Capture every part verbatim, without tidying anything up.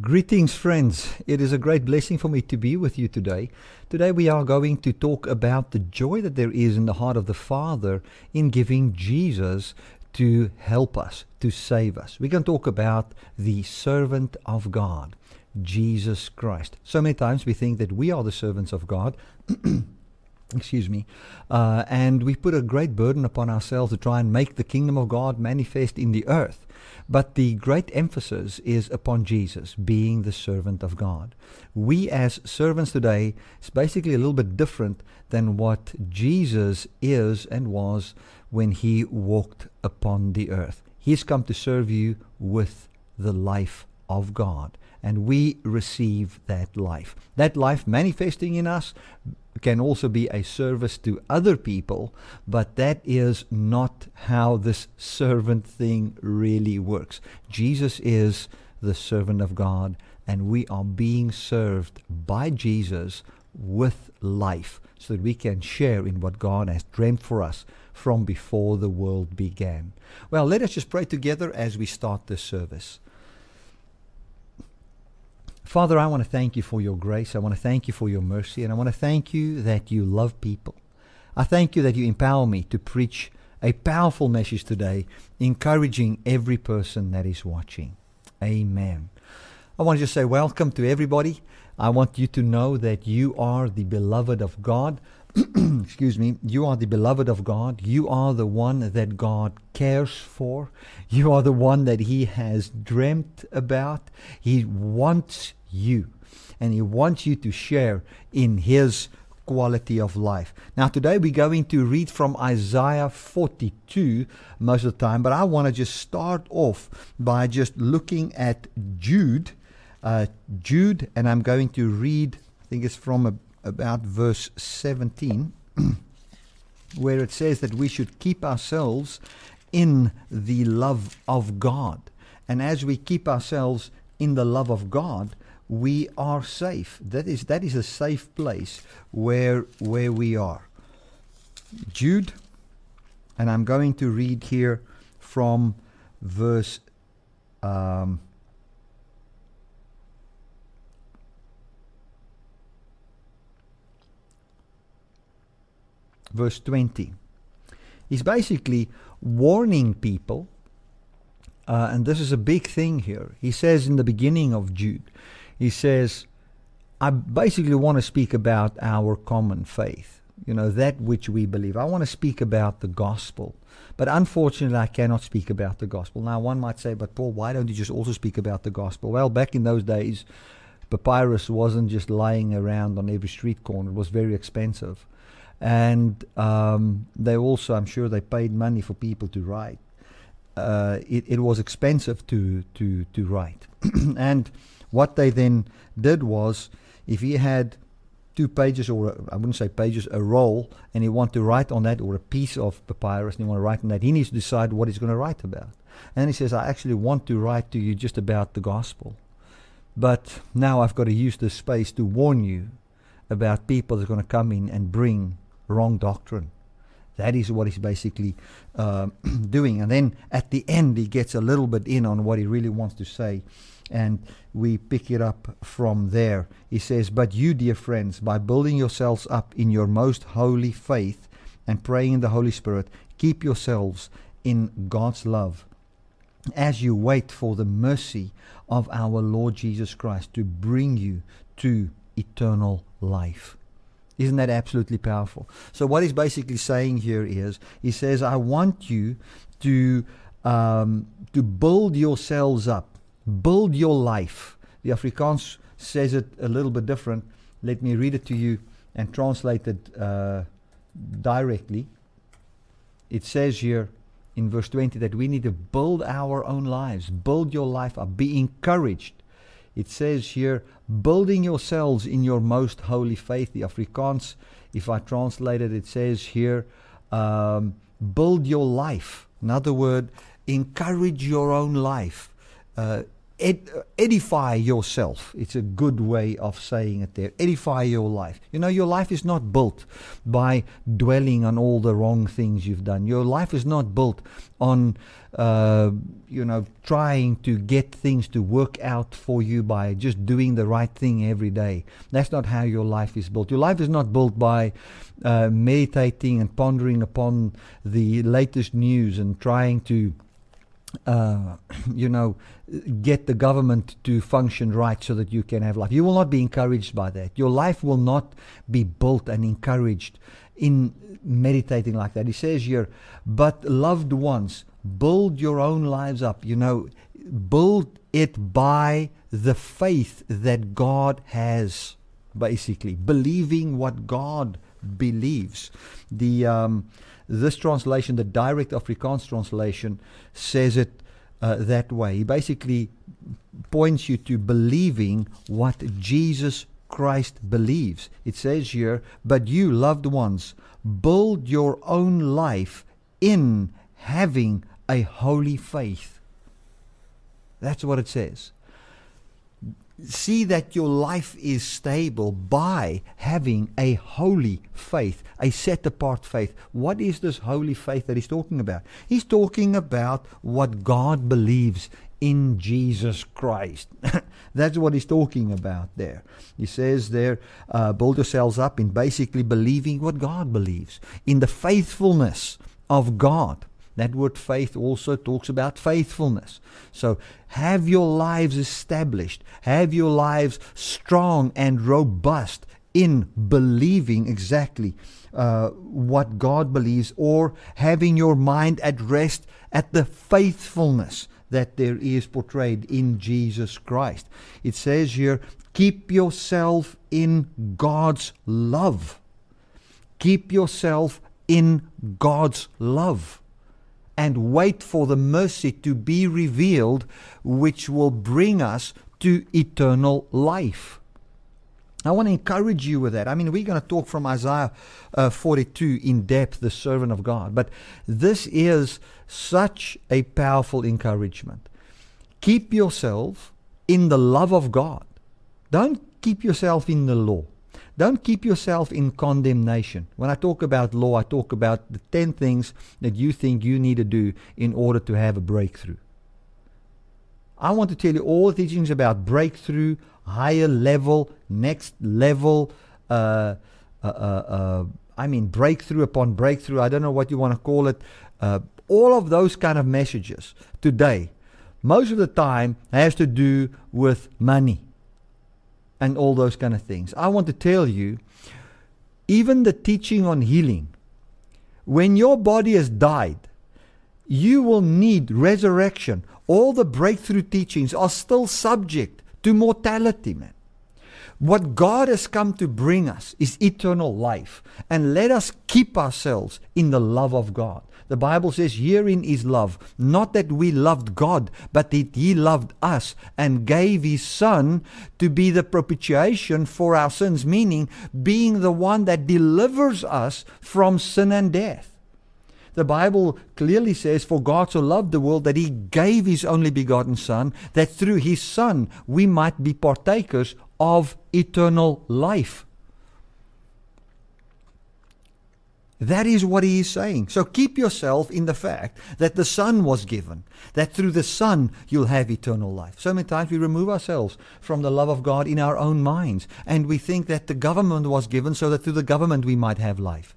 Greetings, friends. It is a great blessing for me to be with you today. Today we are going to talk about the joy that there is in the heart of the Father in giving Jesus to help us, to save us. We can talk about the servant of God, Jesus Christ. So many times we think that we are the servants of God. Excuse me, uh, and we put a great burden upon ourselves to try and make the kingdom of God manifest in the earth. But the great emphasis is upon Jesus being the servant of God. We as servants today is basically a little bit different than what Jesus is and was when he walked upon the earth. He's come to serve you with the life of God, and we receive that life. That life manifesting in us can also be a service to other people, but that is not how this servant thing really works. Jesus is the servant of God, and we are being served by Jesus with life so that we can share in what God has dreamt for us from before the world began. Well, let us just pray together as we start this service. Father, I want to thank you for your grace. I want to thank you for your mercy. And I want to thank you that you love people. I thank you that you empower me to preach a powerful message today, encouraging every person that is watching. Amen. I want to just say welcome to everybody. I want you to know that you are the beloved of God. Excuse me. You are the beloved of God. You are the one that God cares for. You are the one that he has dreamt about. He wants you, and he wants you to share in his quality of life. Now today we're going to read from Isaiah forty-two most of the time, but I want to just start off by just looking at Jude. Uh, Jude, and I'm going to read, I think it's from a about verse seventeen, where it says that we should keep ourselves in the love of God. And as we keep ourselves in the love of God, we are safe. That is that is a safe place where, where we are. Jude, and I'm going to read here from verse um, Verse twenty. He's basically warning people, uh, and this is a big thing here. He says in the beginning of Jude, he says, I basically want to speak about our common faith, you know, that which we believe. I want to speak about the gospel, but unfortunately I cannot speak about the gospel. Now one might say, but Paul, why don't you just also speak about the gospel? Well, back in those days, papyrus wasn't just lying around on every street corner. It was very expensive. And um, they also, I'm sure, they paid money for people to write. Uh, it, it was expensive to to to write. And what they then did was, if he had two pages, or a, I wouldn't say pages, a roll, and he wanted to write on that, or a piece of papyrus, and he wanted to write on that, he needs to decide what he's going to write about. And he says, I actually want to write to you just about the gospel. But now I've got to use this space to warn you about people that are going to come in and bring wrong doctrine. That is what he's basically uh, doing. And then at the end, he gets a little bit in on what he really wants to say. And we pick it up from there. He says, but you, dear friends, by building yourselves up in your most holy faith and praying in the Holy Spirit, keep yourselves in God's love as you wait for the mercy of our Lord Jesus Christ to bring you to eternal life. Isn't that absolutely powerful? So what he's basically saying here is, he says, I want you to um, to build yourselves up, build your life. The Afrikaans says it a little bit different. Let me read it to you and translate it uh, directly. It says here in verse twenty that we need to build our own lives, build your life up, be encouraged. It says here, building yourselves in your most holy faith. The Afrikaans, if I translate it, it says here, um, build your life. In other words, encourage your own life. Uh, ed edify yourself. It's a good way of saying it there. Edify your life. You know, your life is not built by dwelling on all the wrong things you've done. Your life is not built on, uh, you know, trying to get things to work out for you by just doing the right thing every day. That's not how your life is built. Your life is not built by uh, meditating and pondering upon the latest news and trying to Uh, you know, get the government to function right so that you can have life. You will not be encouraged by that. Your life will not be built and encouraged in meditating like that. He says here, but loved ones, build your own lives up. You know, build it by the faith that God has, basically. Believing what God believes. The um, this translation, the direct Afrikaans translation, says it uh, that way. He basically points you to believing what Jesus Christ believes. It says here, but you, loved ones, build your own life in having a holy faith. That's what it says. See that your life is stable by having a holy faith, a set-apart faith. What is this holy faith that he's talking about? He's talking about what God believes in Jesus Christ. That's what he's talking about there. He says there, uh, build yourselves up in basically believing what God believes, in the faithfulness of God. That word faith also talks about faithfulness. So have your lives established. Have your lives strong and robust in believing exactly uh, what God believes, or having your mind at rest at the faithfulness that there is portrayed in Jesus Christ. It says here, keep yourself in God's love. Keep yourself in God's love. And wait for the mercy to be revealed, which will bring us to eternal life. I want to encourage you with that. I mean, we're going to talk from Isaiah uh, forty-two in depth, the servant of God. But this is such a powerful encouragement. Keep yourself in the love of God. Don't keep yourself in the law. Don't keep yourself in condemnation. When I talk about law, I talk about the ten things that you think you need to do in order to have a breakthrough. I want to tell you all the teachings about breakthrough, higher level, next level. Uh, uh, uh, uh, I mean, breakthrough upon breakthrough. I don't know what you want to call it. Uh, all of those kind of messages today, most of the time, has to do with money and all those kind of things. I want to tell you, even the teaching on healing, when your body has died, you will need resurrection. All the breakthrough teachings are still subject to mortality, man. What God has come to bring us is eternal life. And let us keep ourselves in the love of God. The Bible says, herein is love, not that we loved God, but that He loved us and gave His Son to be the propitiation for our sins, meaning being the one that delivers us from sin and death. The Bible clearly says, for God so loved the world that He gave His only begotten Son, that through His Son we might be partakers of eternal life. That is what he is saying. So keep yourself in the fact that the Son was given, that through the Son you'll have eternal life. So many times we remove ourselves from the love of God in our own minds, and we think that the government was given so that through the government we might have life.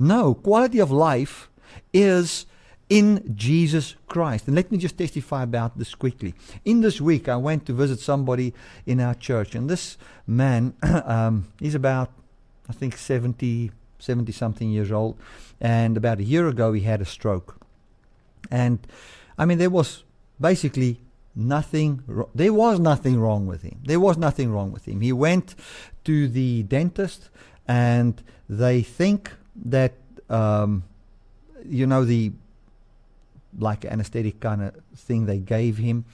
No, quality of life is in Jesus Christ. And let me just testify about this quickly. In this week, I went to visit somebody in our church, and this man, um, he's about, I think, seventy, seventy-something years old, and about a year ago he had a stroke. And I mean, there was basically nothing, there was nothing wrong with him. There was nothing wrong with him. He went to the dentist, and they think that, um, you know, the like anesthetic kind of thing they gave him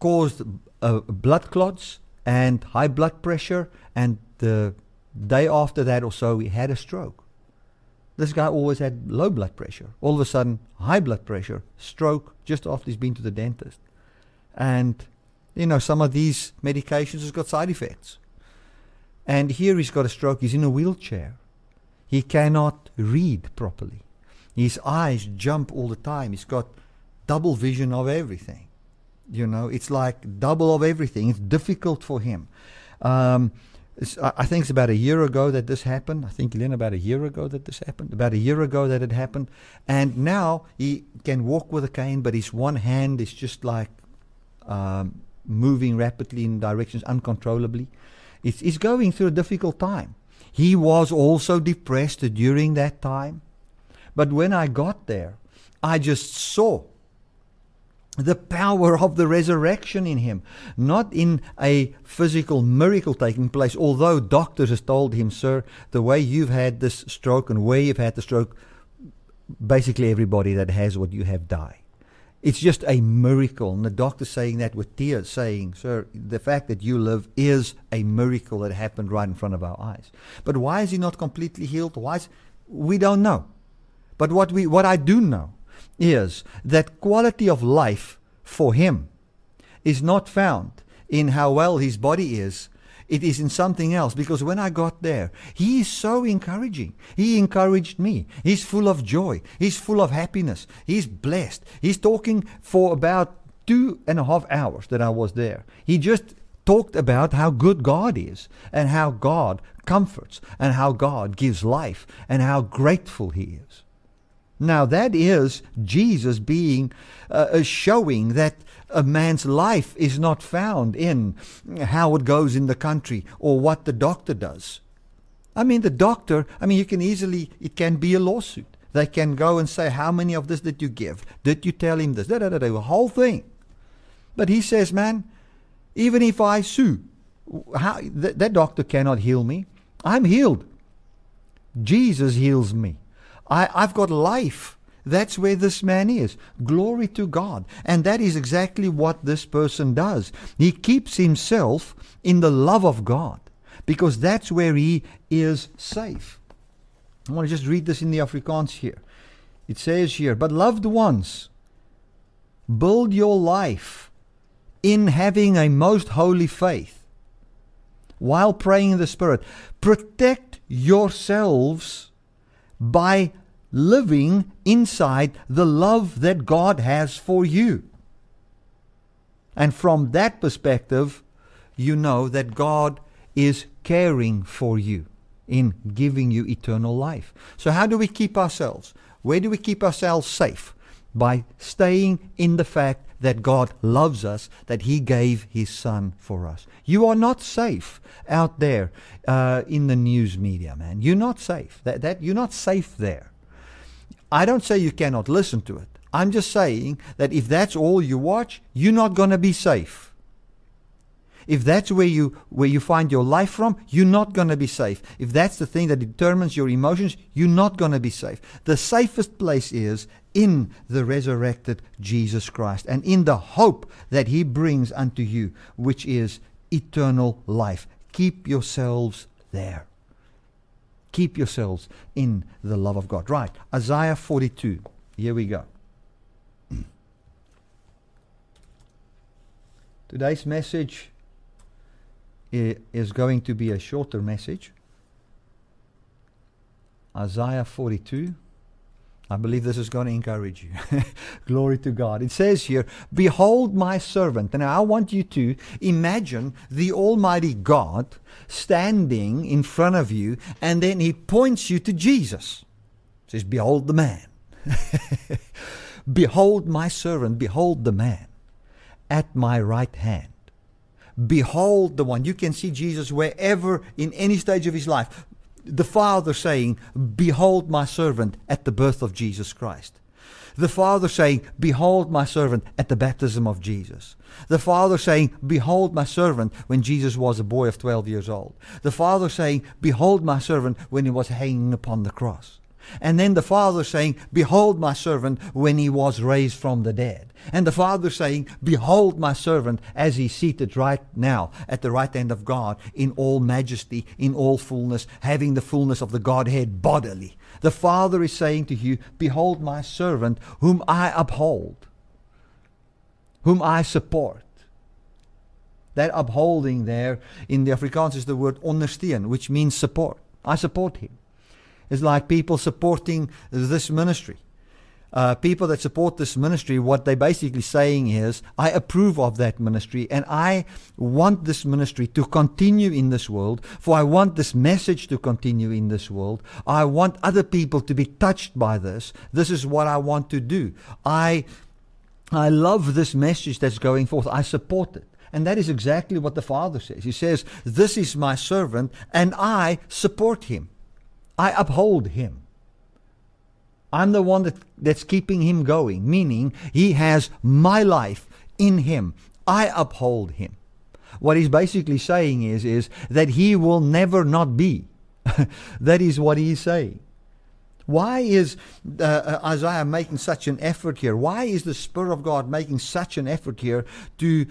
caused uh, blood clots and high blood pressure, and the day after that or so, he had a stroke. This guy always had low blood pressure. All of a sudden, high blood pressure, stroke, just after he's been to the dentist. And you know, some of these medications has got side effects. And here he's got a stroke. He's in a wheelchair. He cannot read properly. His eyes jump all the time. He's got double vision of everything. You know, it's like double of everything. It's difficult for him. Um, I think it's about a year ago that this happened. I think, Lynn, about a year ago that this happened. About a year ago that it happened. And now he can walk with a cane, but his one hand is just like um, moving rapidly in directions uncontrollably. It's, it's going through a difficult time. He was also depressed during that time. But when I got there, I just saw the power of the resurrection in him, not in a physical miracle taking place, although doctors have told him, sir, the way you've had this stroke and where you've had the stroke, basically everybody that has what you have died. It's just a miracle. And the doctor's saying that with tears, saying, sir, the fact that you live is a miracle that happened right in front of our eyes. But why is he not completely healed? Why is, we don't know. But what we, what I do know is that quality of life for him is not found in how well his body is. It is in something else, because when I got there, he is so encouraging. He encouraged me. He's full of joy. He's full of happiness. He's blessed. He's talking for about two and a half hours that I was there. He just talked about how good God is and how God comforts and how God gives life and how grateful he is. Now that is Jesus being, uh, showing that a man's life is not found in how it goes in the country or what the doctor does. I mean, the doctor, I mean, you can easily, it can be a lawsuit. They can go and say, how many of this did you give? Did you tell him this? Da, da, da, da, the whole thing. But he says, man, even if I sue, how, th- that doctor cannot heal me. I'm healed. Jesus heals me. I, I've got life. That's where this man is. Glory to God. And that is exactly what this person does. He keeps himself in the love of God, because that's where he is safe. I want to just read this in the Afrikaans here. It says here, but loved ones, build your life in having a most holy faith while praying in the Spirit. Protect yourselves by living inside the love that God has for you. And from that perspective, you know that God is caring for you in giving you eternal life. So how do we keep ourselves? Where do we keep ourselves safe? By staying in the fact that God loves us, that He gave His Son for us. You are not safe out there uh, in the news media, man. You're not safe. That, that, you're not safe there. I don't say you cannot listen to it. I'm just saying that if that's all you watch, you're not going to be safe. If that's where you where you find your life from, you're not going to be safe. If that's the thing that determines your emotions, you're not going to be safe. The safest place is in the resurrected Jesus Christ and in the hope that He brings unto you, which is eternal life. Keep yourselves there. Keep yourselves in the love of God. Right, Isaiah forty-two. Here we go. Today's message is going to be a shorter message. Isaiah forty-two. I believe this is going to encourage you. Glory to God. It says here, behold my servant. And I want you to imagine the Almighty God standing in front of you, and then He points you to Jesus. It says, behold the man. Behold my servant. Behold the man at my right hand. Behold the one. You can see Jesus wherever, in any stage of His life. The Father saying, behold my servant at the birth of Jesus Christ. The Father saying, behold my servant at the baptism of Jesus. The Father saying, behold my servant when Jesus was a boy of twelve years old. The Father saying, behold my servant when He was hanging upon the cross. And then the Father saying, behold my servant when He was raised from the dead. And the Father saying, behold my servant as He's seated right now at the right hand of God in all majesty, in all fullness, having the fullness of the Godhead bodily. The Father is saying to you, behold my servant whom I uphold, whom I support, That upholding there in the Afrikaans is the word ondersteun, which means support. I support him. It's like people supporting this ministry. Uh, people that support this ministry, what they're basically saying is, I approve of that ministry, and I want this ministry to continue in this world, for I want this message to continue in this world. I want other people to be touched by this. This is what I want to do. I, I love this message that's going forth. I support it. And that is exactly what the Father says. He says, this is my servant, and I support him. I uphold him. I'm the one that, that's keeping him going, meaning he has my life in him. I uphold him. What he's basically saying is, is that he will never not be. That is what he's saying. Why is uh, Isaiah making such an effort here? Why is the Spirit of God making such an effort here to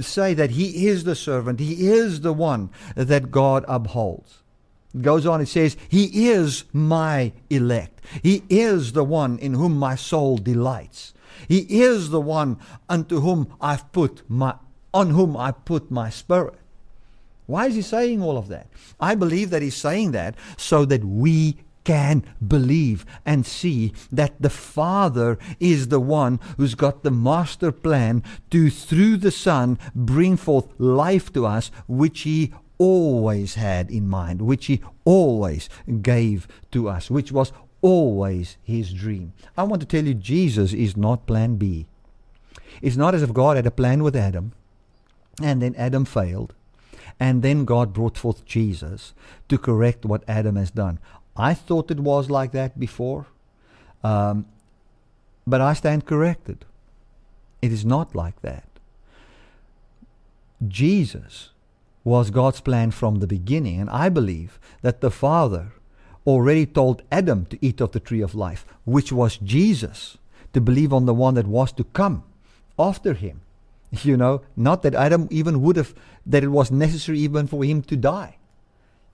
say that he is the servant, he is the one that God upholds? It goes on, it says, he is my elect. He is the one in whom my soul delights. He is the one unto whom I've put my, on whom I put my spirit. Why is he saying all of that? I believe that he's saying that so that we can believe and see that the Father is the one who's got the master plan to, through the Son, bring forth life to us, which he always had in mind, which he always gave to us, which was always his dream. I want to tell you, Jesus is not plan B. It's not as if God had a plan with Adam, and then Adam failed, and then God brought forth Jesus to correct what Adam has done. I thought it was like that before, um, but I stand corrected. It is not like that. Jesus was God's plan from the beginning, and I believe that the Father already told Adam to eat of the tree of life, which was Jesus, to believe on the one that was to come after him. You know, not that Adam even would have, that it was necessary even for him to die.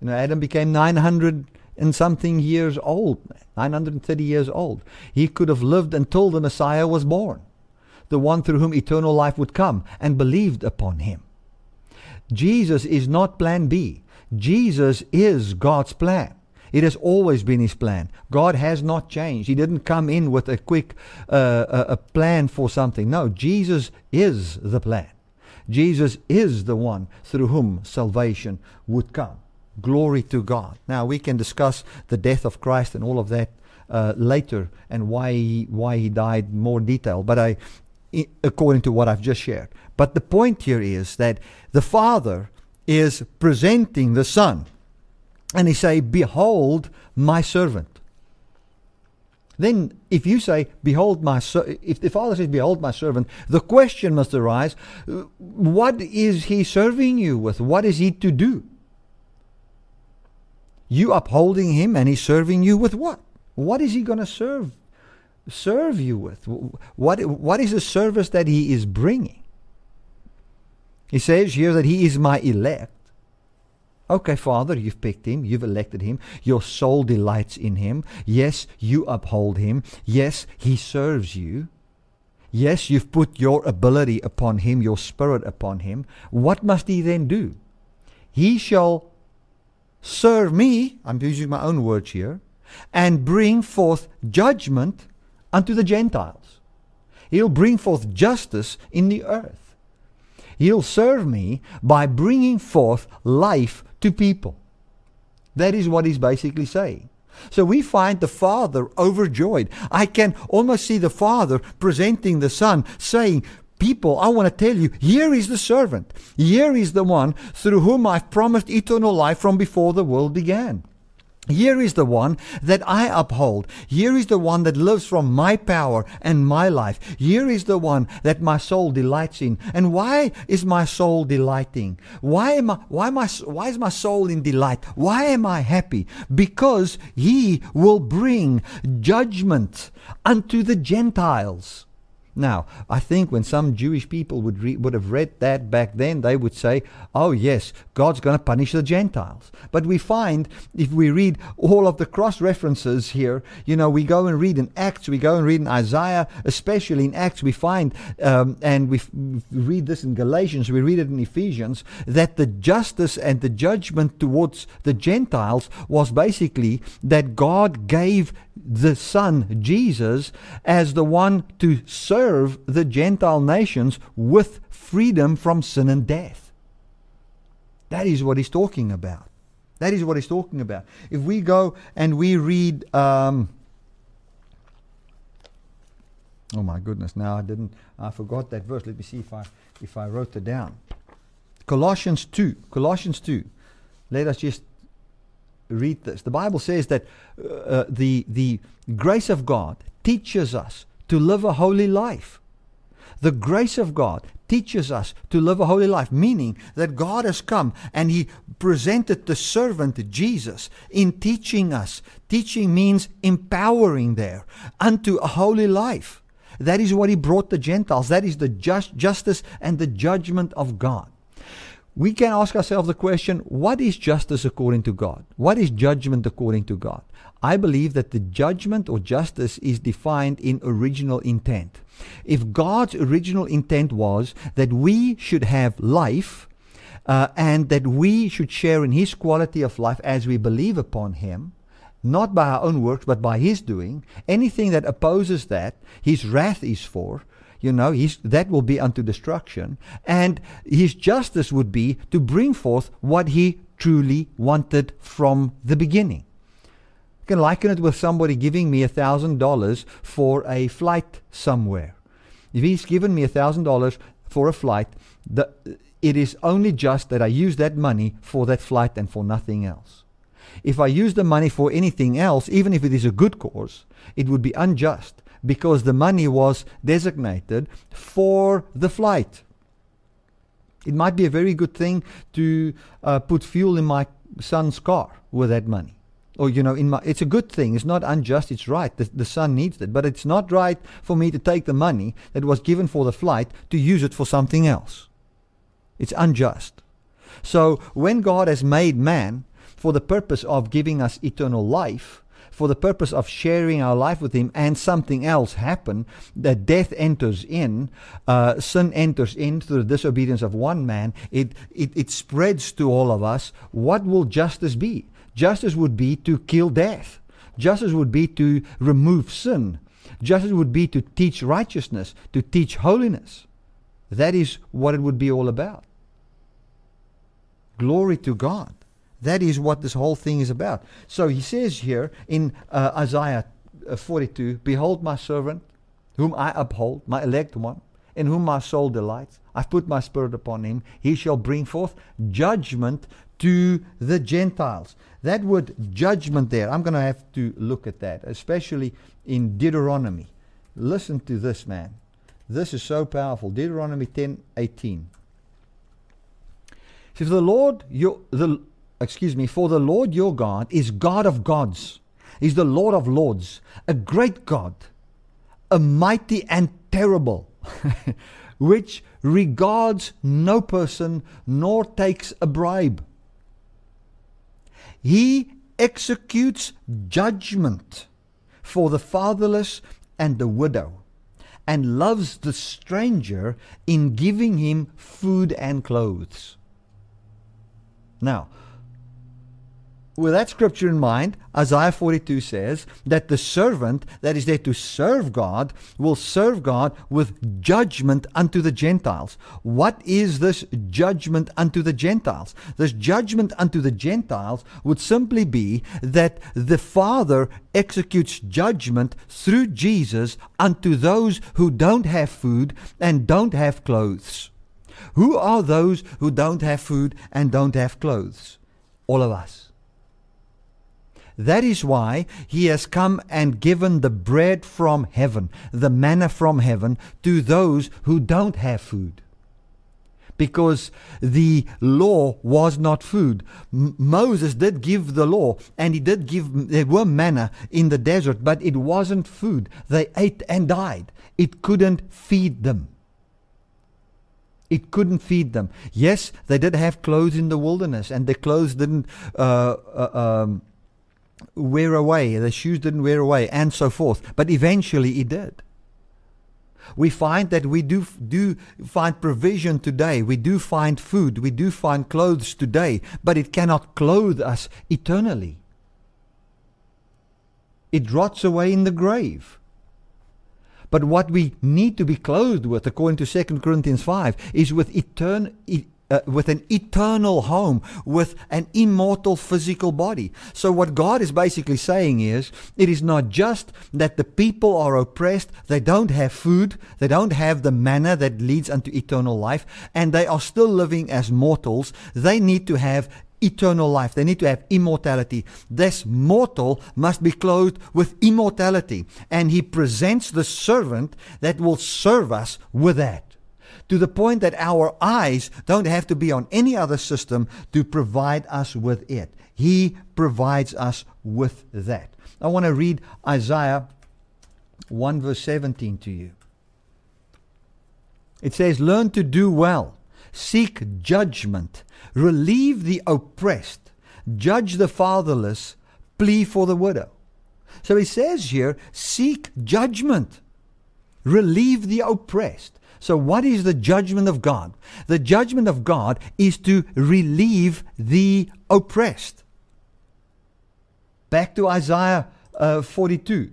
You know, Adam became nine hundred and something years old, nine hundred thirty years old. He could have lived until the Messiah was born, the one through whom eternal life would come, and believed upon him. Jesus is not plan B. Jesus is God's plan. It has always been his plan. God has not changed. He didn't come in with a quick uh, a, a plan for something. No, Jesus is the plan. Jesus is the one through whom salvation would come. Glory to God. Now, we can discuss the death of Christ and all of that uh, later, and why he, why he died in more detail, but I, according to what I've just shared. But the point here is that the Father is presenting the Son, and he say, behold my servant. Then if you say, behold my ser-, if the Father says, behold my servant, the question must arise, what is he serving you with? What is he to do? You upholding him, and he's serving you with what? What is he going to serve serve you with? What, what is the service that he is bringing? He says here that he is my elect. Okay, Father, you've picked him. You've elected him. Your soul delights in him. Yes, you uphold him. Yes, he serves you. Yes, you've put your ability upon him, your spirit upon him. What must he then do? He shall serve me, I'm using my own words here, and bring forth judgment unto the Gentiles. He'll bring forth justice in the earth. He'll serve me by bringing forth life to people. That is what he's basically saying. So we find the Father overjoyed. I can almost see the Father presenting the Son, saying, people, I want to tell you, here is the servant. Here is the one through whom I've promised eternal life from before the world began. Here is the one that I uphold. Here is the one that lives from my power and my life. Here is the one that my soul delights in. And why is my soul delighting? Why am I, why am I, why is my soul in delight? Why am I happy? Because he will bring judgment unto the Gentiles. Now, I think when some Jewish people would, re would have read that back then, they would say, oh yes, God's going to punish the Gentiles. But we find, if we read all of the cross-references here, you know, we go and read in Acts, we go and read in Isaiah, especially in Acts, we find, um, and we f read this in Galatians, we read it in Ephesians, that the justice and the judgment towards the Gentiles was basically that God gave the Son, Jesus, as the one to serve the Gentile nations with freedom from sin and death. That is what he's talking about. That is what he's talking about. If we go and we read... Um, oh my goodness, now I didn't... I forgot that verse. Let me see if I, if I wrote it down. Colossians two. Colossians two. Let us just... read this. The Bible says that uh, the, the grace of God teaches us to live a holy life. The grace of God teaches us to live a holy life, meaning that God has come and He presented the servant Jesus in teaching us. Teaching means empowering there unto a holy life. That is what He brought the Gentiles. That is the just, justice and the judgment of God. We can ask ourselves the question, what is justice according to God? What is judgment according to God? I believe that the judgment or justice is defined in original intent. If God's original intent was that we should have life, uh, and that we should share in His quality of life as we believe upon Him, not by our own works, but by His doing, anything that opposes that, His wrath is for. You know, his, that will be unto destruction. And His justice would be to bring forth what He truly wanted from the beginning. I can liken it with somebody giving me a thousand dollars for a flight somewhere. If he's given me a thousand dollars for a flight, the, it is only just that I use that money for that flight and for nothing else. If I use the money for anything else, even if it is a good cause, it would be unjust, because the money was designated for the flight. It might be a very good thing to uh, put fuel in my son's car with that money. Or, you know, in my, it's a good thing. It's not unjust. It's right. The, the son needs it. But it's not right for me to take the money that was given for the flight to use it for something else. It's unjust. So when God has made man for the purpose of giving us eternal life, for the purpose of sharing our life with Him, and something else happen, that death enters in, uh, sin enters in through the disobedience of one man, it, it, it spreads to all of us. What will justice be? Justice would be to kill death. Justice would be to remove sin. Justice would be to teach righteousness, to teach holiness. That is what it would be all about. Glory to God. That is what this whole thing is about. So he says here in uh, Isaiah forty-two, "Behold my servant, whom I uphold, my elect one, in whom my soul delights. I've put my spirit upon him. He shall bring forth judgment to the Gentiles." That word judgment there, I'm going to have to look at that, especially in Deuteronomy. Listen to this, man. This is so powerful. Deuteronomy ten eighteen. It says, the Lord, your... The, Excuse me, for the Lord your God is God of gods, is the Lord of lords, a great God, a mighty and terrible, which regards no person nor takes a bribe. He executes judgment for the fatherless and the widow, and loves the stranger in giving him food and clothes. Now, with that scripture in mind, Isaiah forty-two says that the servant that is there to serve God will serve God with judgment unto the Gentiles. What is this judgment unto the Gentiles? This judgment unto the Gentiles would simply be that the Father executes judgment through Jesus unto those who don't have food and don't have clothes. Who are those who don't have food and don't have clothes? All of us. That is why He has come and given the bread from heaven, the manna from heaven, to those who don't have food. because the law was not food. M- Moses did give the law, and he did give, there were manna in the desert, but it wasn't food. They ate and died. It couldn't feed them. It couldn't feed them. Yes, they did have clothes in the wilderness, and their clothes didn't uh, uh, um, wear away, their shoes didn't wear away, and so forth. But eventually it did. We find that we do do find provision today. We do find food. We do find clothes today. But it cannot clothe us eternally. It rots away in the grave. But what we need to be clothed with, according to Second Corinthians five, is with etern- e- uh, with an eternal home, with an immortal physical body. So what God is basically saying is, it is not just that the people are oppressed, they don't have food, they don't have the manna that leads unto eternal life, and they are still living as mortals. They need to have eternal life. They need to have immortality. This mortal must be clothed with immortality. And he presents the servant that will serve us with that, to the point that our eyes don't have to be on any other system to provide us with it. He provides us with that. I want to read Isaiah one verse seventeen to you. It says, "Learn to do well. Seek judgment, relieve the oppressed, judge the fatherless, plead for the widow." So he says here, seek judgment, relieve the oppressed. So what is the judgment of God? The judgment of God is to relieve the oppressed. Back to Isaiah uh, forty-two.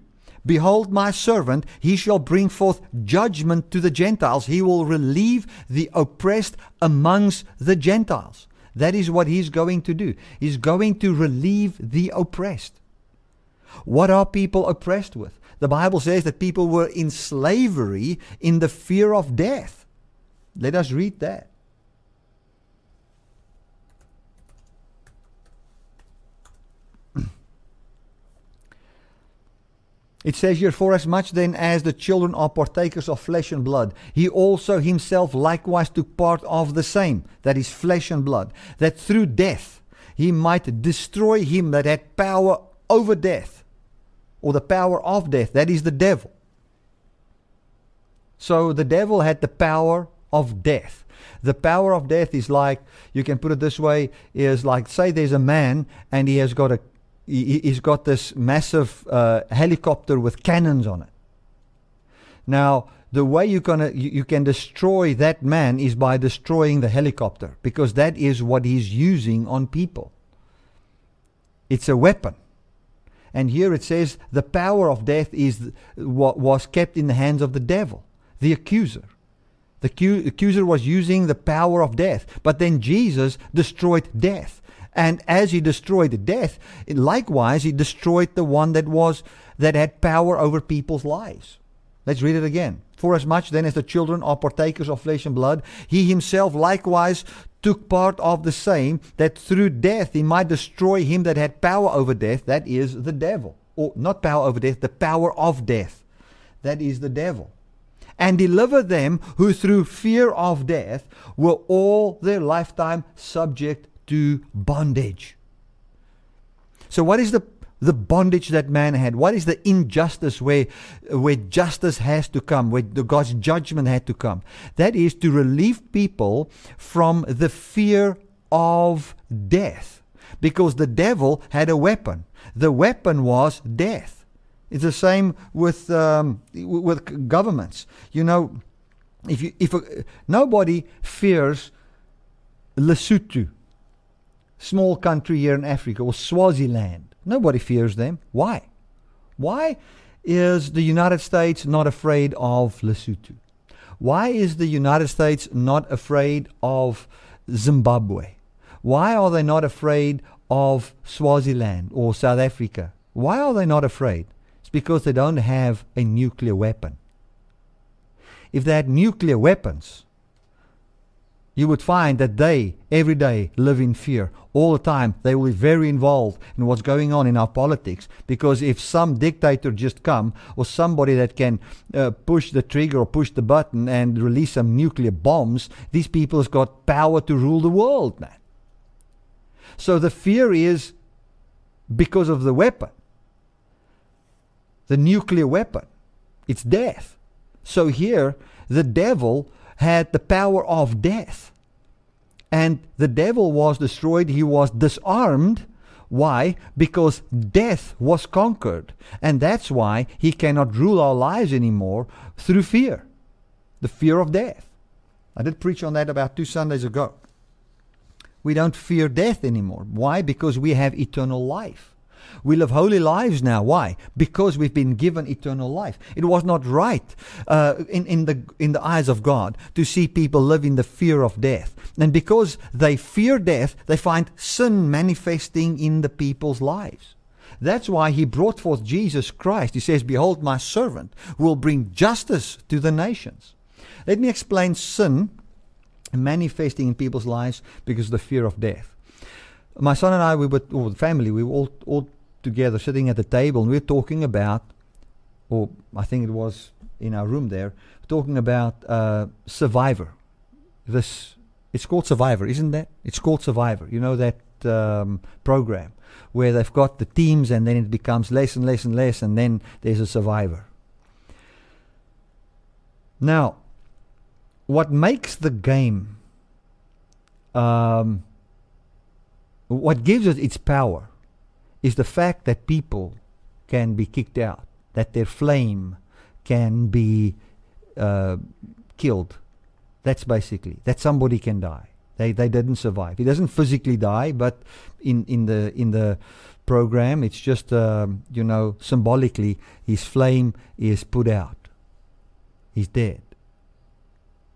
"Behold my servant, he shall bring forth judgment to the Gentiles. He will relieve the oppressed amongst the Gentiles." That is what he's going to do. He's going to relieve the oppressed. What are people oppressed with? The Bible says that people were in slavery in the fear of death. Let us read that. It says here, "For as much then as the children are partakers of flesh and blood, he also himself likewise took part of the same," that is flesh and blood, "that through death he might destroy him that had power over death," or the power of death, that is the devil. So the devil had the power of death. The power of death is like, you can put it this way, is like, say there's a man and he has got a He's got this massive uh, helicopter with cannons on it. Now, the way you can you can destroy that man is by destroying the helicopter, because that is what he's using on people. It's a weapon. And here it says the power of death is what was kept in the hands of the devil, the accuser. The accuser was using the power of death, but then Jesus destroyed death. And as he destroyed death, likewise he destroyed the one that was that had power over people's lives. Let's read it again. "For as much then as the children are partakers of flesh and blood, he himself likewise took part of the same, that through death he might destroy him that had power over death," that is the devil. Or not power over death, the power of death. That is the devil. "And deliver them who through fear of death were all their lifetime subject to bondage." So what is the the bondage that man had? What is the injustice where where justice has to come, where the God's judgment had to come? That is to relieve people from the fear of death, because the devil had a weapon. The weapon was death. It's the same with um, with governments. You know, if you if a, nobody fears Lesotho, small country here in Africa, or Swaziland. Nobody fears them. Why? Why is the United States not afraid of Lesotho? Why is the United States not afraid of Zimbabwe? Why are they not afraid of Swaziland or South Africa? Why are they not afraid? It's because they don't have a nuclear weapon. If they had nuclear weapons, you would find that they every day live in fear. All the time they will be very involved in what's going on in our politics, because if some dictator just come, or somebody that can uh, push the trigger or push the button and release some nuclear bombs, these people has got power to rule the world, man. So the fear is because of the weapon, the nuclear weapon. It's death. So here the devil had the power of death, and the devil was destroyed. He was disarmed. Why? Because death was conquered, and that's why he cannot rule our lives anymore through fear, the fear of death. I did preach on that about two Sundays ago. We don't fear death anymore. Why? Because we have eternal life. We live holy lives now. Why? Because we've been given eternal life. It was not right uh, in, in, the, in the eyes of God to see people live in the fear of death. And because they fear death, they find sin manifesting in the people's lives. That's why he brought forth Jesus Christ. He says, "Behold, my servant will bring justice to the nations." Let me explain sin manifesting in people's lives because of the fear of death. My son and I, we were, or the family, we were all, all together sitting at the table, and we were talking about, or I think it was in our room there, talking about uh, Survivor. This, it's called Survivor, isn't that? It's called Survivor. You know that um, program where they've got the teams, and then it becomes less and less and less, and then there's a survivor. Now, what makes the game... Um, What gives it its power is the fact that people can be kicked out, that their flame can be uh, killed. That's basically, that somebody can die. They they didn't survive. He doesn't physically die, but in, in the in the program, it's just um, you know, symbolically, his flame is put out. He's dead.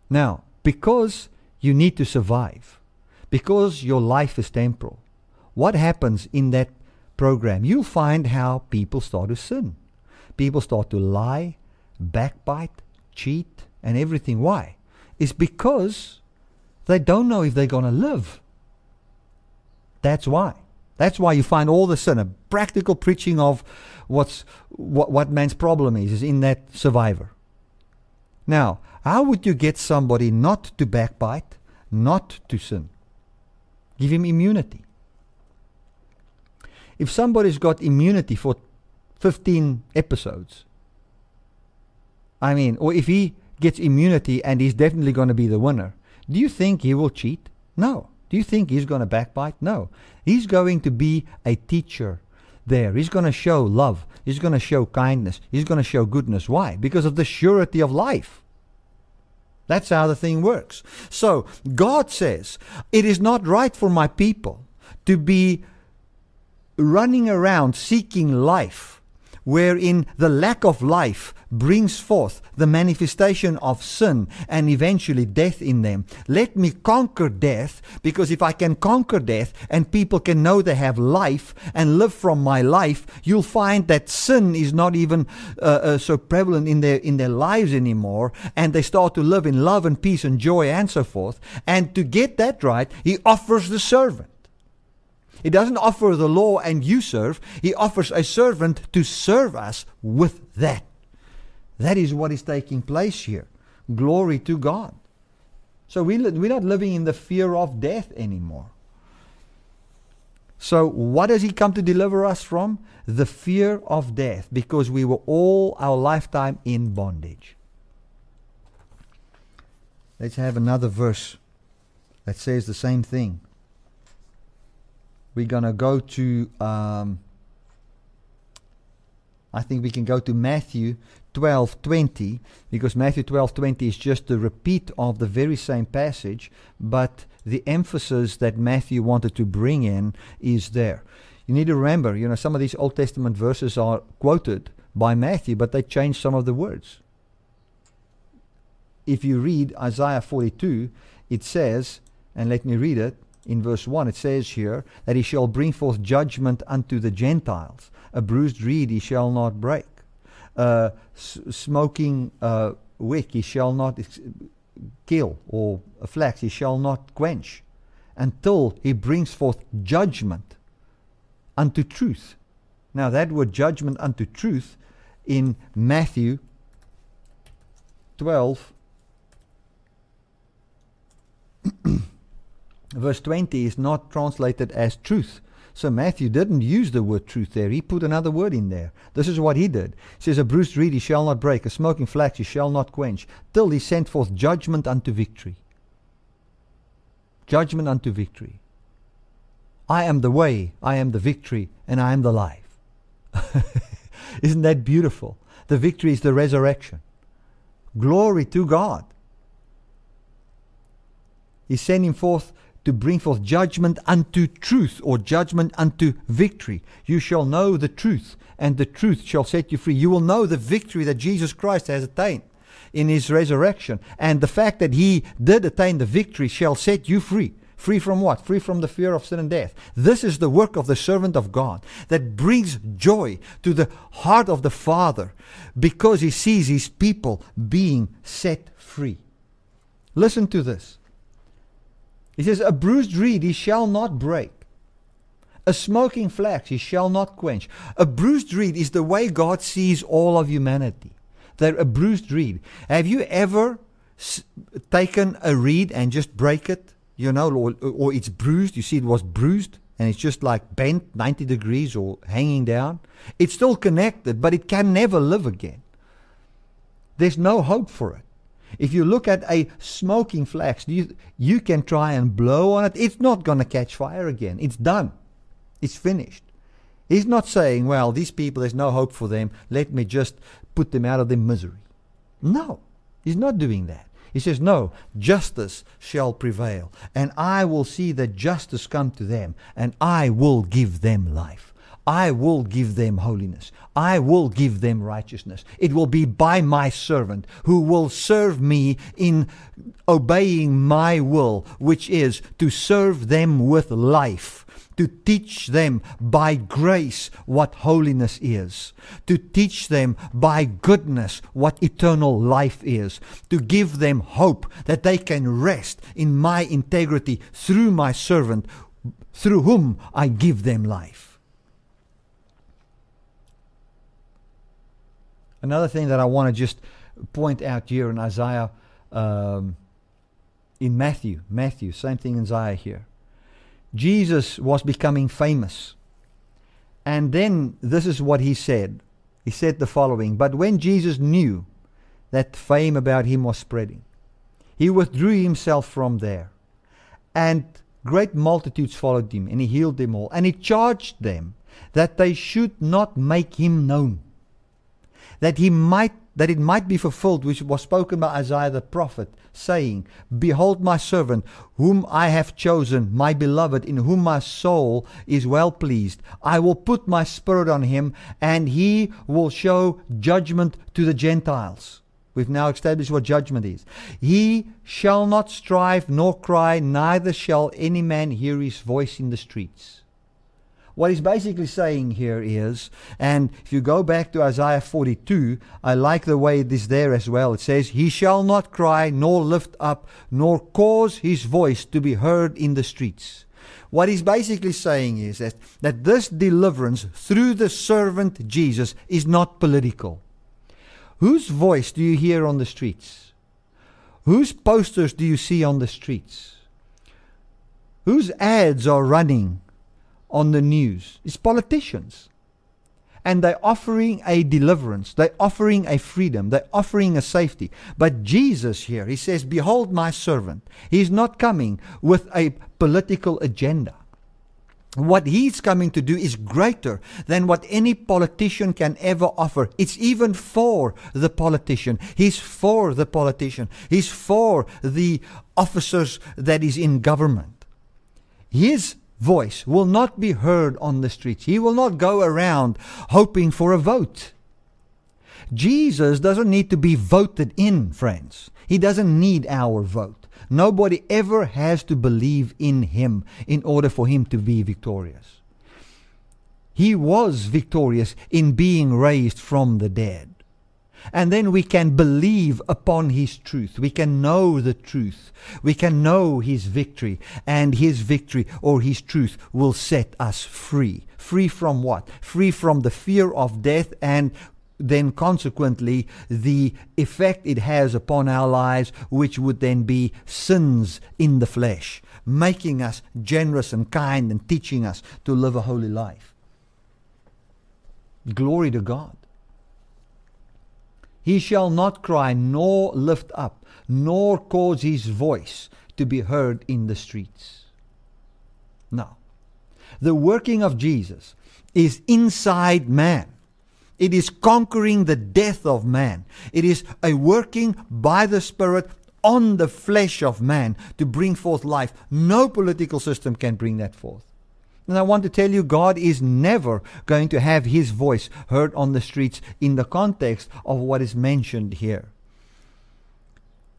Now, because you need to survive, because your life is temporal, what happens in that program? You'll find how people start to sin. People start to lie, backbite, cheat, and everything. Why? It's because they don't know if they're going to live. That's why. That's why you find all the sin. A practical preaching of what's, what, what man's problem is, is in that Survivor. Now, how would you get somebody not to backbite, not to sin? Give him immunity. If somebody's got immunity for fifteen episodes, I mean, or if he gets immunity and he's definitely going to be the winner, do you think he will cheat? No. Do you think he's going to backbite? No. He's going to be a teacher there. He's going to show love. He's going to show kindness. He's going to show goodness. Why? Because of the surety of life. That's how the thing works. So God says, it is not right for my people to be running around seeking life, wherein the lack of life brings forth the manifestation of sin and eventually death in them. Let me conquer death, because if I can conquer death and people can know they have life and live from my life, you'll find that sin is not even uh, uh, so prevalent in their in their lives anymore, and they start to live in love and peace and joy and so forth. And to get that right, he offers the servant. He doesn't offer the law and you serve. He offers a servant to serve us with that. That is what is taking place here. Glory to God. So we li- we're not living in the fear of death anymore. So what does he come to deliver us from? The fear of death, because we were all our lifetime in bondage. Let's have another verse that says the same thing. We're going to go to, um, I think we can go to Matthew twelve twenty, because Matthew twelve twenty is just a repeat of the very same passage, but the emphasis that Matthew wanted to bring in is there. You need to remember, you know, some of these Old Testament verses are quoted by Matthew, but they change some of the words. If you read Isaiah forty-two, it says, and let me read it, in verse one it says here, that he shall bring forth judgment unto the Gentiles. A bruised reed he shall not break. Uh, s- smoking uh, wick he shall not ex- kill, or a flax he shall not quench, until he brings forth judgment unto truth. Now that word judgment unto truth in Matthew twelve verse twenty is not translated as truth. So Matthew didn't use the word truth there. He put another word in there. This is what he did. He says, a bruised reed he shall not break, a smoking flax he shall not quench, till he sent forth judgment unto victory. Judgment unto victory. I am the way, I am the victory, and I am the life. Isn't that beautiful? The victory is the resurrection. Glory to God. He sent him forth to bring forth judgment unto truth, or judgment unto victory. You shall know the truth, and the truth shall set you free. You will know the victory that Jesus Christ has attained in his resurrection. And the fact that he did attain the victory shall set you free. Free from what? Free from the fear of sin and death. This is the work of the servant of God that brings joy to the heart of the Father, because he sees his people being set free. Listen to this. He says, a bruised reed he shall not break. A smoking flax he shall not quench. A bruised reed is the way God sees all of humanity. They're a bruised reed. Have you ever s- taken a reed and just break it? You know, or, or it's bruised. You see, it was bruised, and it's just like bent ninety degrees or hanging down. It's still connected, but it can never live again. There's no hope for it. If you look at a smoking flax, you, you can try and blow on it. It's not going to catch fire again. It's done. It's finished. He's not saying, well, these people, there's no hope for them. Let me just put them out of their misery. No, he's not doing that. He says, no, justice shall prevail, and I will see that justice come to them, and I will give them life. I will give them holiness. I will give them righteousness. It will be by my servant who will serve me in obeying my will, which is to serve them with life, to teach them by grace what holiness is, to teach them by goodness what eternal life is, to give them hope that they can rest in my integrity through my servant, through whom I give them life. Another thing that I want to just point out here in Isaiah, um, in Matthew, Matthew, same thing in Isaiah here. Jesus was becoming famous. And then this is what he said. He said the following, but when Jesus knew that fame about him was spreading, he withdrew himself from there. And great multitudes followed him, and he healed them all. And he charged them that they should not make him known, that he might, that it might be fulfilled which was spoken by Isaiah the prophet, saying, behold my servant, whom I have chosen, my beloved, in whom my soul is well pleased. I will put my spirit on him, and he will show judgment to the Gentiles. We've now established what judgment is. He shall not strive nor cry, neither shall any man hear his voice in the streets. What he's basically saying here is, and if you go back to Isaiah forty-two, I like the way it is there as well. It says, he shall not cry, nor lift up, nor cause his voice to be heard in the streets. What he's basically saying is that, that this deliverance through the servant Jesus is not political. Whose voice do you hear on the streets? Whose posters do you see on the streets? Whose ads are running on the news? It's politicians. And they're offering a deliverance. They're offering a freedom. They're offering a safety. But Jesus here, he says, behold my servant. He's not coming with a political agenda. What he's coming to do is greater than what any politician can ever offer. It's even for the politician. He's for the politician. He's for the officers that is in government. His voice will not be heard on the streets. He will not go around hoping for a vote. Jesus doesn't need to be voted in, friends. He doesn't need our vote. Nobody ever has to believe in him in order for him to be victorious. He was victorious in being raised from the dead. And then we can believe upon His truth. We can know the truth. We can know His victory. And His victory or His truth will set us free. Free from what? Free from the fear of death, and then consequently the effect it has upon our lives, which would then be sins in the flesh, making us generous and kind and teaching us to live a holy life. Glory to God. He shall not cry, nor lift up, nor cause his voice to be heard in the streets. Now, the working of Jesus is inside man. It is conquering the death of man. It is a working by the Spirit on the flesh of man to bring forth life. No political system can bring that forth. And I want to tell you, God is never going to have His voice heard on the streets in the context of what is mentioned here.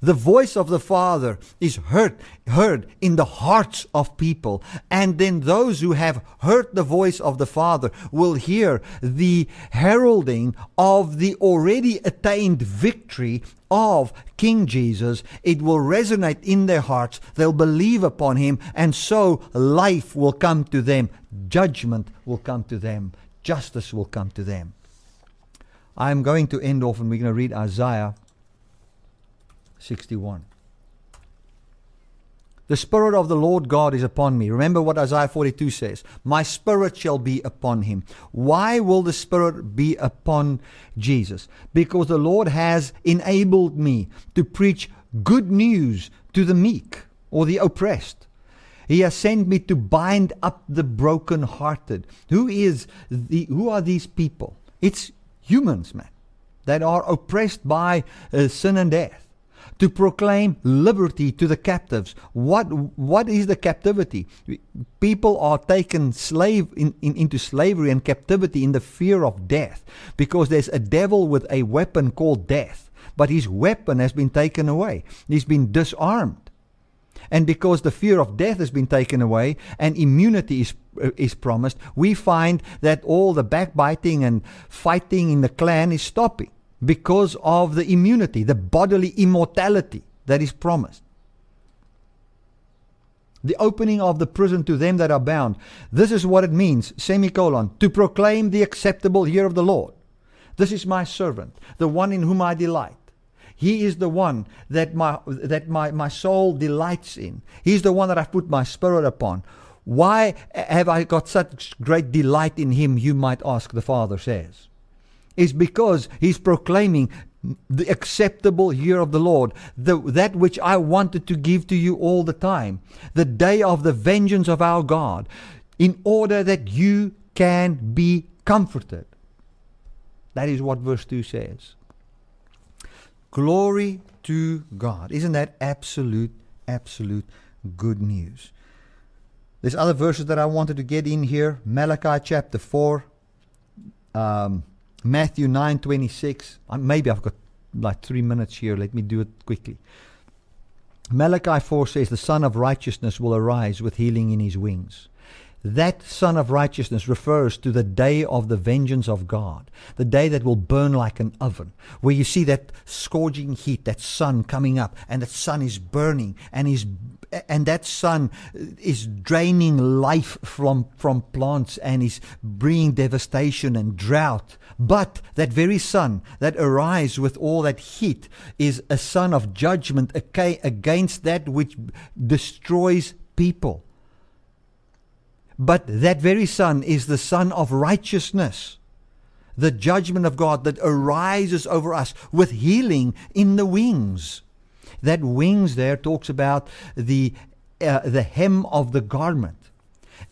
The voice of the Father is heard, heard in the hearts of people. And then those who have heard the voice of the Father will hear the heralding of the already attained victory of King Jesus. It will resonate in their hearts. They'll believe upon Him, and so life will come to them. Judgment will come to them. Justice will come to them. I'm going to end off, and we're going to read Isaiah sixty-one. The Spirit of the Lord God is upon me. Remember what Isaiah forty-two says. My Spirit shall be upon Him. Why will the Spirit be upon Jesus? Because the Lord has enabled me to preach good news to the meek or the oppressed. He has sent me to bind up the brokenhearted. Who is the? Who are these people? It's humans, man, that are oppressed by uh, sin and death. To proclaim liberty to the captives. What what is the captivity? People are taken slave in, in, into slavery and captivity in the fear of death, because there's a devil with a weapon called death. But his weapon has been taken away. He's been disarmed. And because the fear of death has been taken away and immunity is is promised, we find that all the backbiting and fighting in the clan is stopping, because of the immunity, the bodily immortality that is promised. The opening of the prison to them that are bound. This is what it means, semicolon, to proclaim the acceptable year of the Lord. This is my servant, the one in whom I delight. He is the one that my that my, my soul delights in. He is the one that I've put my Spirit upon. Why have I got such great delight in Him, you might ask, the Father says. Is because He's proclaiming the acceptable year of the Lord, the, that which I wanted to give to you all the time, the day of the vengeance of our God, in order that you can be comforted. That is what verse two says. Glory to God. Isn't that absolute, absolute good news? There's other verses that I wanted to get in here. Malachi chapter four. Um... Matthew nine twenty-six. Maybe I've got like three minutes here. Let me do it quickly. Malachi four says, the Son of Righteousness will arise with healing in His wings. That Son of Righteousness refers to the day of the vengeance of God, the day that will burn like an oven, where you see that scourging heat, that sun coming up, and that sun is burning, and is and that sun is draining life from, from plants and is bringing devastation and drought. But that very sun that arises with all that heat is a sun of judgment against that which destroys people. But that very sun is the Son of Righteousness, the judgment of God that arises over us with healing in the wings. That wings there talks about the uh, the hem of the garment.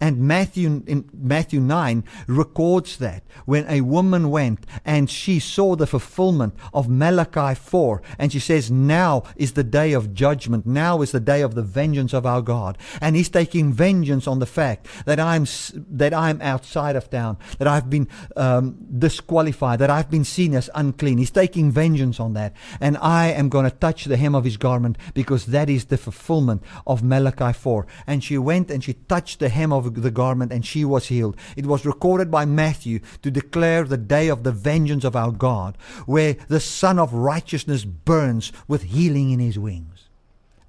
And Matthew in Matthew nine records that when a woman went and she saw the fulfillment of Malachi four, and she says, now is the day of judgment, now is the day of the vengeance of our God. And He's taking vengeance on the fact that I'm that I'm outside of town, that I've been um, disqualified, that I've been seen as unclean. He's taking vengeance on that, and I am going to touch the hem of His garment, because that is the fulfillment of Malachi four. And she went and she touched the hem him of the garment, and she was healed. It was recorded by Matthew to declare the day of the vengeance of our God, where the Son of Righteousness burns with healing in his wings.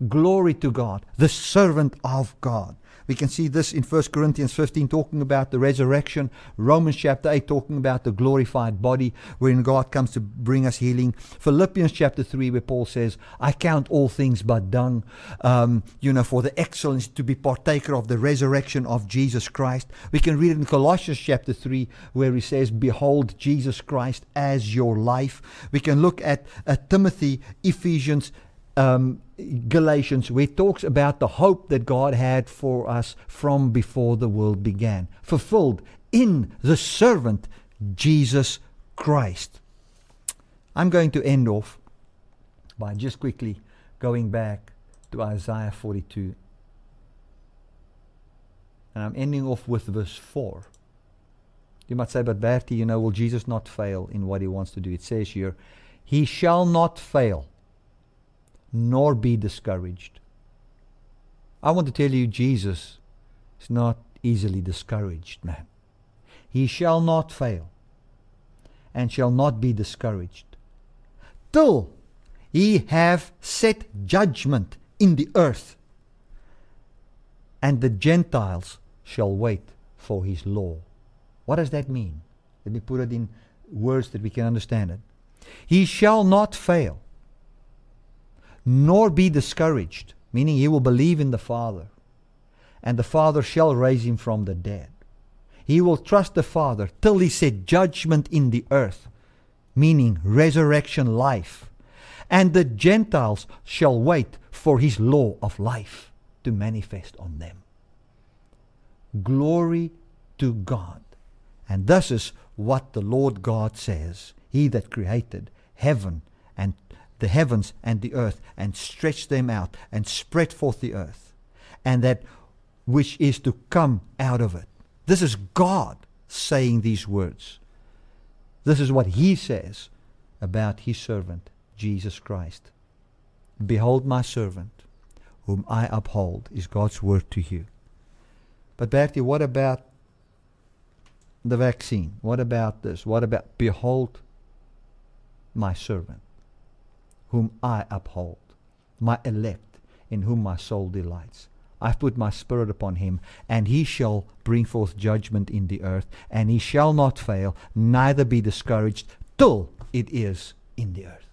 Glory to God, the servant of God. We can see this in First Corinthians fifteen talking about the resurrection, Romans chapter eight talking about the glorified body wherein God comes to bring us healing, Philippians chapter three where Paul says, I count all things but dung, um, you know, for the excellence to be partaker of the resurrection of Jesus Christ. We can read it in Colossians chapter three where he says, behold Jesus Christ as your life. We can look at uh, Timothy, Ephesians, Um, Galatians, where it talks about the hope that God had for us from before the world began, fulfilled in the servant Jesus Christ. I'm going to end off by just quickly going back to Isaiah forty-two, and I'm ending off with verse four. You might say, but Bertie, you know, will Jesus not fail in what he wants to do? It says here, he shall not fail, nor be discouraged. I want to tell you, Jesus is not easily discouraged, man. He shall not fail and shall not be discouraged till he have set judgment in the earth, and the Gentiles shall wait for his law. What does that mean? Let me put it in words that we can understand it. He shall not fail, nor be discouraged, meaning he will believe in the Father, and the Father shall raise him from the dead. He will trust the Father till he set judgment in the earth, meaning resurrection life, and the Gentiles shall wait for his law of life to manifest on them. Glory to God. And this is what the Lord God says, he that created heaven and the heavens and the earth, and stretch them out, and spread forth the earth, and that which is to come out of it. This is God saying these words. This is what he says about his servant, Jesus Christ. Behold my servant, whom I uphold, is God's word to you. But Bertie, what about the vaccine? What about this? What about, behold my servant, whom I uphold, my elect, in whom my soul delights. I've put my spirit upon him, and he shall bring forth judgment in the earth, and he shall not fail, neither be discouraged, till it is in the earth.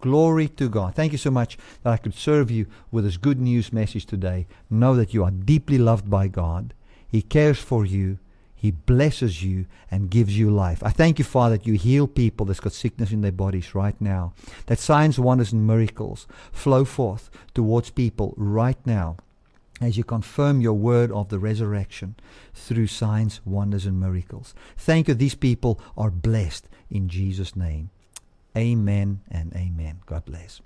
Glory to God. Thank you so much that I could serve you with this good news message today. Know that you are deeply loved by God. He cares for you. He blesses you and gives you life. I thank you, Father, that you heal people that's got sickness in their bodies right now, that signs, wonders, and miracles flow forth towards people right now as you confirm your word of the resurrection through signs, wonders, and miracles. Thank you. These people are blessed in Jesus' name. Amen and amen. God bless.